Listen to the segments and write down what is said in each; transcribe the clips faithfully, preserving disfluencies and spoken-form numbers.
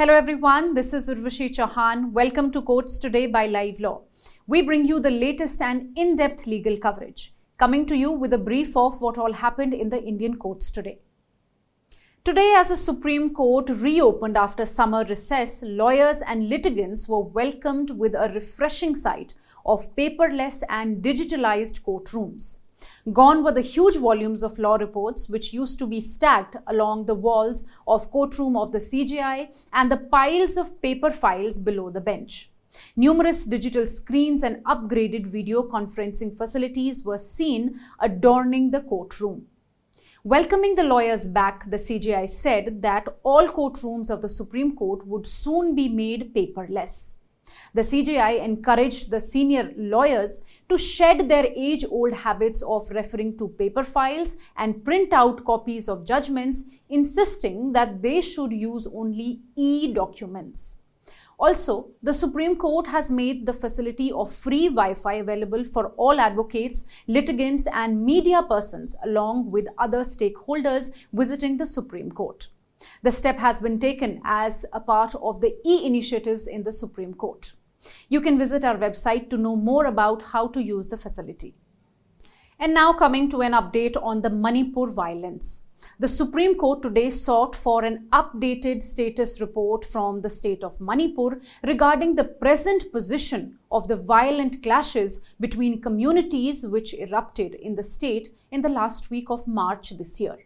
Hello everyone, this is Urvashi Chauhan. Welcome to Courts Today by Live Law. We bring you the latest and in-depth legal coverage, coming to you with a brief of what all happened in the Indian courts today. Today, as the Supreme Court reopened after summer recess, lawyers and litigants were welcomed with a refreshing sight of paperless and digitalized courtrooms. Gone were the huge volumes of law reports which used to be stacked along the walls of courtroom of the C J I and the piles of paper files below the bench. Numerous digital screens and upgraded video conferencing facilities were seen adorning the courtroom. Welcoming the lawyers back, the C J I said that all courtrooms of the Supreme Court would soon be made paperless. The C J I encouraged the senior lawyers to shed their age-old habits of referring to paper files and print out copies of judgments, insisting that they should use only e-documents. Also, the Supreme Court has made the facility of free Wi-Fi available for all advocates, litigants, and media persons, along with other stakeholders visiting the Supreme Court. The step has been taken as a part of the e-initiatives in the Supreme Court. You can visit our website to know more about how to use the facility. And now coming to an update on the Manipur violence. The Supreme Court today sought for an updated status report from the state of Manipur regarding the present position of the violent clashes between communities which erupted in the state in the last week of March this year.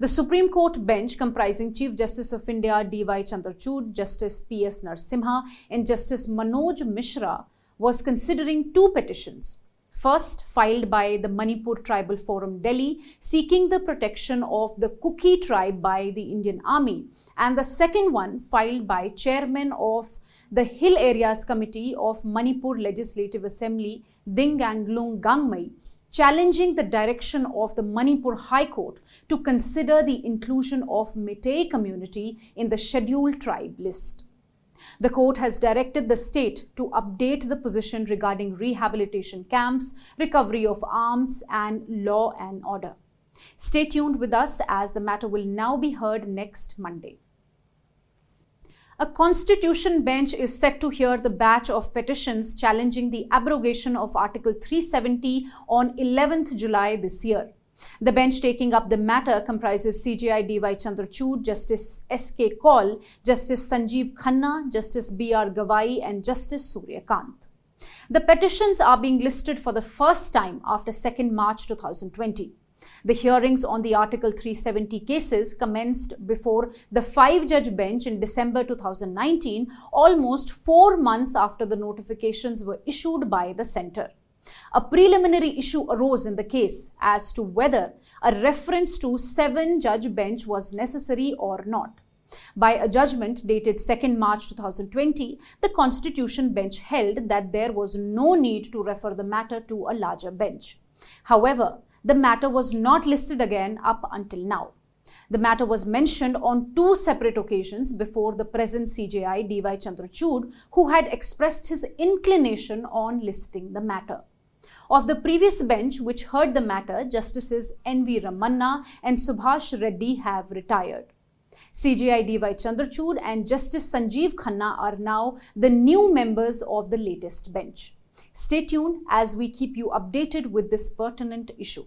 The Supreme Court bench, comprising Chief Justice of India D Y Chandrachud, Justice P S Narasimha and Justice Manoj Mishra, was considering two petitions. First, filed by the Manipur Tribal Forum Delhi, seeking the protection of the Kuki tribe by the Indian Army, and the second one filed by Chairman of the Hill Areas Committee of Manipur Legislative Assembly, Dhinganglung Gangmai, challenging the direction of the Manipur High Court to consider the inclusion of Meitei community in the scheduled tribe list. The court has directed the state to update the position regarding rehabilitation camps, recovery of arms, and law and order. Stay tuned with us as the matter will now be heard next Monday. A constitution bench is set to hear the batch of petitions challenging the abrogation of Article three seventy on eleventh of July this year. The bench taking up the matter comprises C J I D Y Chandrachud, Justice S K Kaul, Justice Sanjeev Khanna, Justice B R Gavai and Justice Surya Kant. The petitions are being listed for the first time after second of March twenty twenty. The hearings on the Article three seventy cases commenced before the five-judge bench in December twenty nineteen, almost four months after the notifications were issued by the centre. A preliminary issue arose in the case as to whether a reference to seven-judge bench was necessary or not. By a judgment dated second of March twenty twenty, the Constitution bench held that there was no need to refer the matter to a larger bench. However, the matter was not listed again up until now. The matter was mentioned on two separate occasions before the present C J I D Y Chandrachud, who had expressed his inclination on listing the matter. Of the previous bench which heard the matter, Justices N V Ramanna and Subhash Reddy have retired. C J I D Y Chandrachud and Justice Sanjeev Khanna are now the new members of the latest bench. Stay tuned as we keep you updated with this pertinent issue.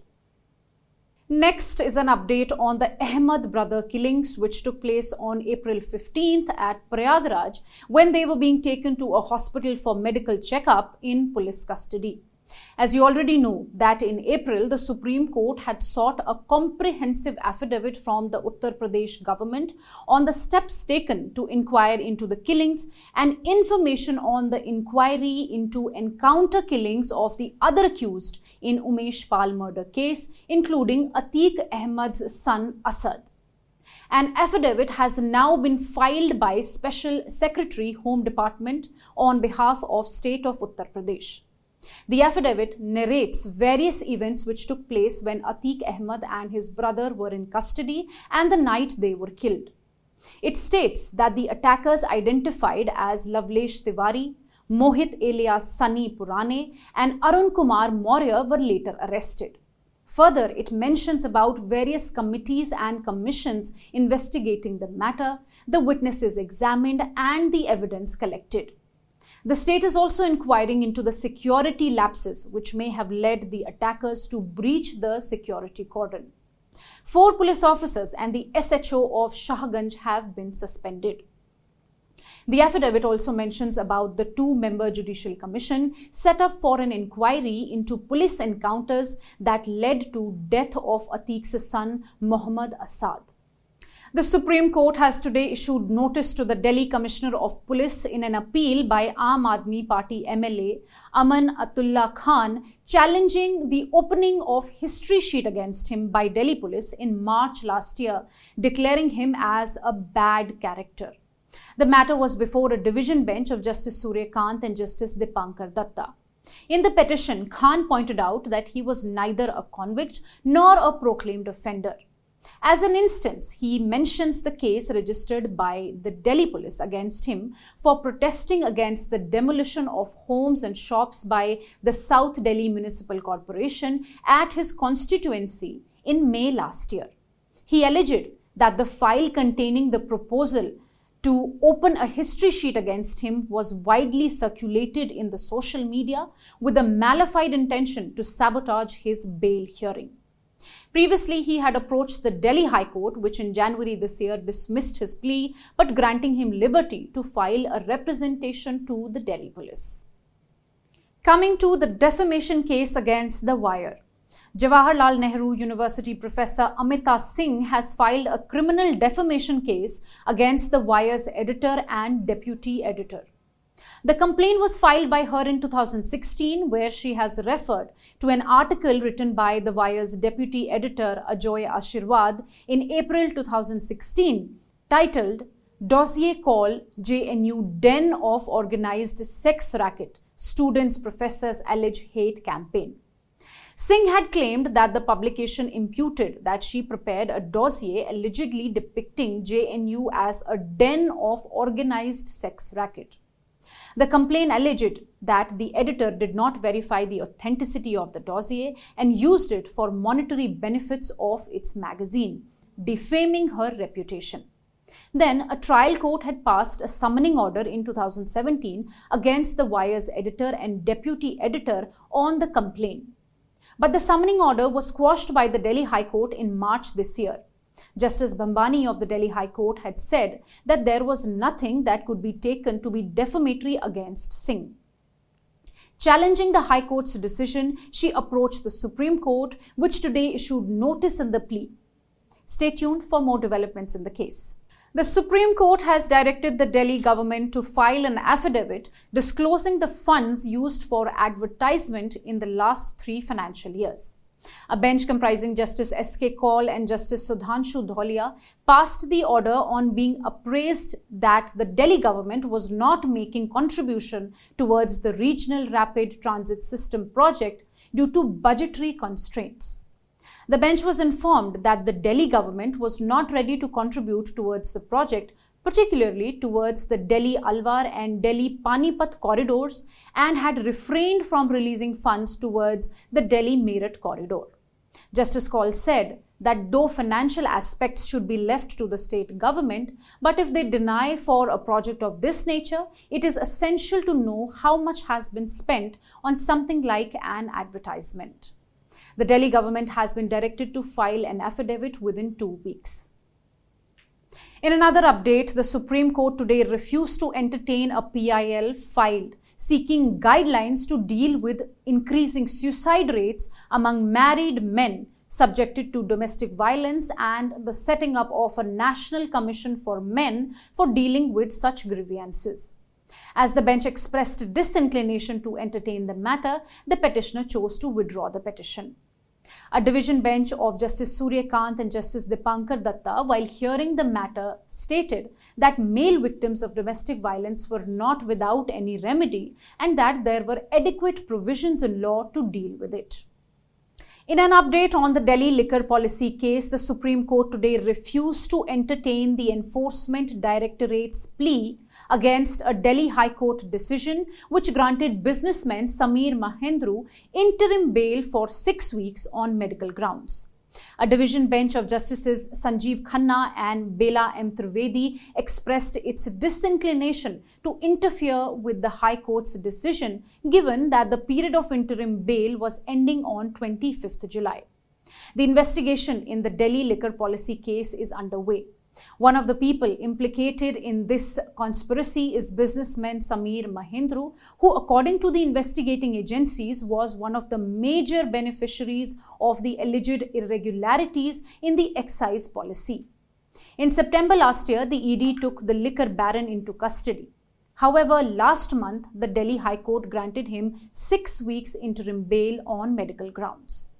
Next is an update on the Ahmed brother killings which took place on April fifteenth at Prayagraj when they were being taken to a hospital for medical checkup in police custody. As you already know that in April, the Supreme Court had sought a comprehensive affidavit from the Uttar Pradesh government on the steps taken to inquire into the killings and information on the inquiry into encounter killings of the other accused in Umesh Pal murder case, including Atiq Ahmed's son Asad. An affidavit has now been filed by Special Secretary Home Department on behalf of State of Uttar Pradesh. The affidavit narrates various events which took place when Atiq Ahmed and his brother were in custody and the night they were killed. It states that the attackers identified as Lavlesh Tiwari, Mohit Elias Sani Purane and Arun Kumar Maurya were later arrested. Further, it mentions about various committees and commissions investigating the matter, the witnesses examined, and the evidence collected. The state is also inquiring into the security lapses which may have led the attackers to breach the security cordon. Four police officers and the S H O of Shahganj have been suspended. The affidavit also mentions about the two-member judicial commission set up for an inquiry into police encounters that led to death of Atiq's son Mohammad Asad. The Supreme Court has today issued notice to the Delhi Commissioner of Police in an appeal by Aam Aadmi Party M L A Aman Atullah Khan challenging the opening of history sheet against him by Delhi Police in March last year, declaring him as a bad character. The matter was before a division bench of Justice Surya Kant and Justice Dipankar Datta. In the petition, Khan pointed out that he was neither a convict nor a proclaimed offender. As an instance, he mentions the case registered by the Delhi police against him for protesting against the demolition of homes and shops by the South Delhi Municipal Corporation at his constituency in May last year. He alleged that the file containing the proposal to open a history sheet against him was widely circulated in the social media with a malified intention to sabotage his bail hearing. Previously, he had approached the Delhi High Court, which in January this year dismissed his plea, but granting him liberty to file a representation to the Delhi police. Coming to the defamation case against The Wire. Jawaharlal Nehru University professor Amita Singh has filed a criminal defamation case against The Wire's editor and deputy editor. The complaint was filed by her in two thousand sixteen, where she has referred to an article written by The Wire's deputy editor Ajoy Ashirwad in April two thousand sixteen, titled "Dossier Call J N U Den of Organized Sex Racket, Students, Professors Allege Hate Campaign." Singh had claimed that the publication imputed that she prepared a dossier allegedly depicting J N U as a den of organized sex racket. The complaint alleged that the editor did not verify the authenticity of the dossier and used it for monetary benefits of its magazine, defaming her reputation. Then, a trial court had passed a summoning order in two thousand seventeen against The Wire's editor and deputy editor on the complaint. But the summoning order was quashed by the Delhi High Court in March this year. Justice Bambani of the Delhi High Court had said that there was nothing that could be taken to be defamatory against Singh. Challenging the High Court's decision, she approached the Supreme Court, which today issued notice in the plea. Stay tuned for more developments in the case. The Supreme Court has directed the Delhi government to file an affidavit disclosing the funds used for advertisement in the last three financial years. A bench comprising Justice S K Kaul and Justice Sudhanshu Dholia passed the order on being appraised that the Delhi government was not making contribution towards the Regional Rapid Transit System project due to budgetary constraints. The bench was informed that the Delhi government was not ready to contribute towards the project, particularly towards the Delhi-Alwar and Delhi-Panipat corridors, and had refrained from releasing funds towards the Delhi-Meerut corridor. Justice Kaul said that though financial aspects should be left to the state government, but if they deny for a project of this nature, it is essential to know how much has been spent on something like an advertisement. The Delhi government has been directed to file an affidavit within two weeks. In another update, the Supreme Court today refused to entertain a P I L filed seeking guidelines to deal with increasing suicide rates among married men subjected to domestic violence and the setting up of a National Commission for Men for dealing with such grievances. As the bench expressed disinclination to entertain the matter, the petitioner chose to withdraw the petition. A division bench of Justice Surya Kant and Justice Dipankar Datta, while hearing the matter, stated that male victims of domestic violence were not without any remedy and that there were adequate provisions in law to deal with it. In an update on the Delhi liquor policy case, the Supreme Court today refused to entertain the Enforcement Directorate's plea against a Delhi High Court decision which granted businessman Sameer Mahendru interim bail for six weeks on medical grounds. A division bench of Justices Sanjeev Khanna and Bela M. Trivedi expressed its disinclination to interfere with the High Court's decision, given that the period of interim bail was ending on the twenty-fifth of July. The investigation in the Delhi liquor policy case is underway. One of the people implicated in this conspiracy is businessman Sameer Mahendru, who, according to the investigating agencies, was one of the major beneficiaries of the alleged irregularities in the excise policy. In September last year, the E D took the liquor baron into custody. However, last month, the Delhi High Court granted him six weeks interim bail on medical grounds.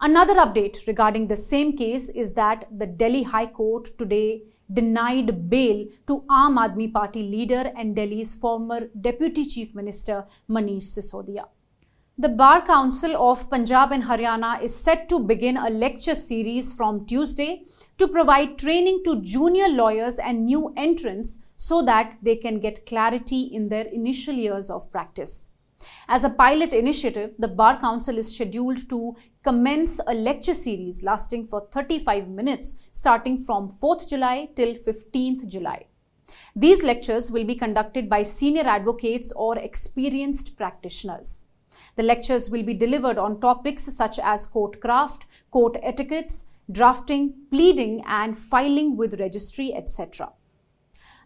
Another update regarding the same case is that the Delhi High Court today denied bail to Aam Aadmi Party leader and Delhi's former Deputy Chief Minister Manish Sisodia. The Bar Council of Punjab and Haryana is set to begin a lecture series from Tuesday to provide training to junior lawyers and new entrants so that they can get clarity in their initial years of practice. As a pilot initiative, the Bar Council is scheduled to commence a lecture series lasting for thirty-five minutes starting from the fourth of July till the fifteenth of July. These lectures will be conducted by senior advocates or experienced practitioners. The lectures will be delivered on topics such as court craft, court etiquettes, drafting, pleading and filing with registry, et cetera.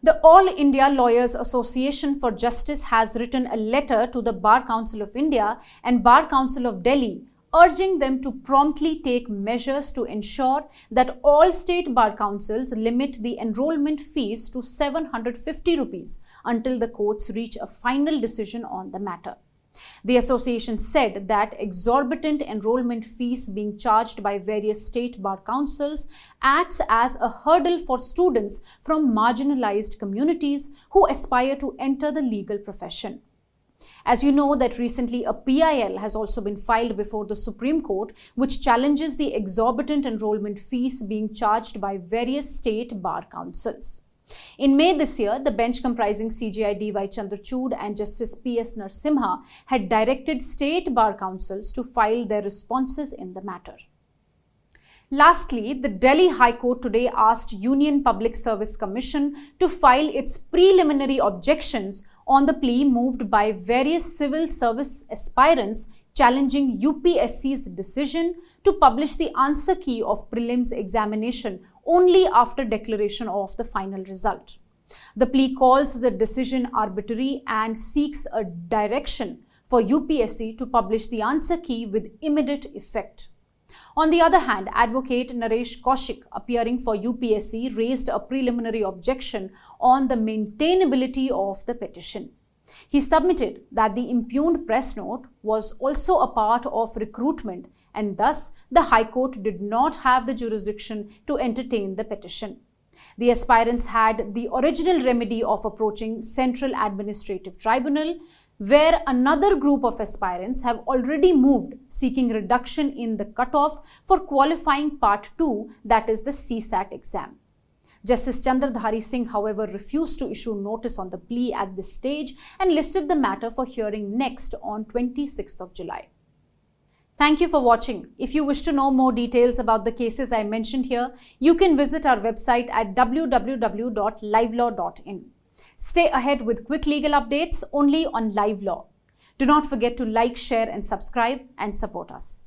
The All India Lawyers Association for Justice has written a letter to the Bar Council of India and Bar Council of Delhi, urging them to promptly take measures to ensure that all state bar councils limit the enrollment fees to seven hundred fifty rupees until the courts reach a final decision on the matter. The association said that exorbitant enrollment fees being charged by various state bar councils acts as a hurdle for students from marginalized communities who aspire to enter the legal profession. As you know, that recently a P I L has also been filed before the Supreme Court, which challenges the exorbitant enrollment fees being charged by various state bar councils. In May this year, the bench comprising C J I D Y Chandrachud and Justice P S Narasimha had directed state bar councils to file their responses in the matter. Lastly, the Delhi High Court today asked Union Public Service Commission to file its preliminary objections on the plea moved by various civil service aspirants challenging U P S C's decision to publish the answer key of prelims examination only after declaration of the final result. The plea calls the decision arbitrary and seeks a direction for U P S C to publish the answer key with immediate effect. On the other hand, advocate Naresh Kaushik, appearing for U P S C, raised a preliminary objection on the maintainability of the petition. He submitted that the impugned press note was also a part of recruitment and thus the High Court did not have the jurisdiction to entertain the petition. The aspirants had the original remedy of approaching Central Administrative Tribunal, where another group of aspirants have already moved seeking reduction in the cutoff for qualifying Part two, that is the C SAT exam. Justice Chandradhari Singh, however, refused to issue notice on the plea at this stage and listed the matter for hearing next on the twenty-sixth of July. Thank you for watching. If you wish to know more details about the cases I mentioned here, you can visit our website at w w w dot live law dot in. Stay ahead with quick legal updates only on Live Law. Do not forget to like, share and subscribe and support us.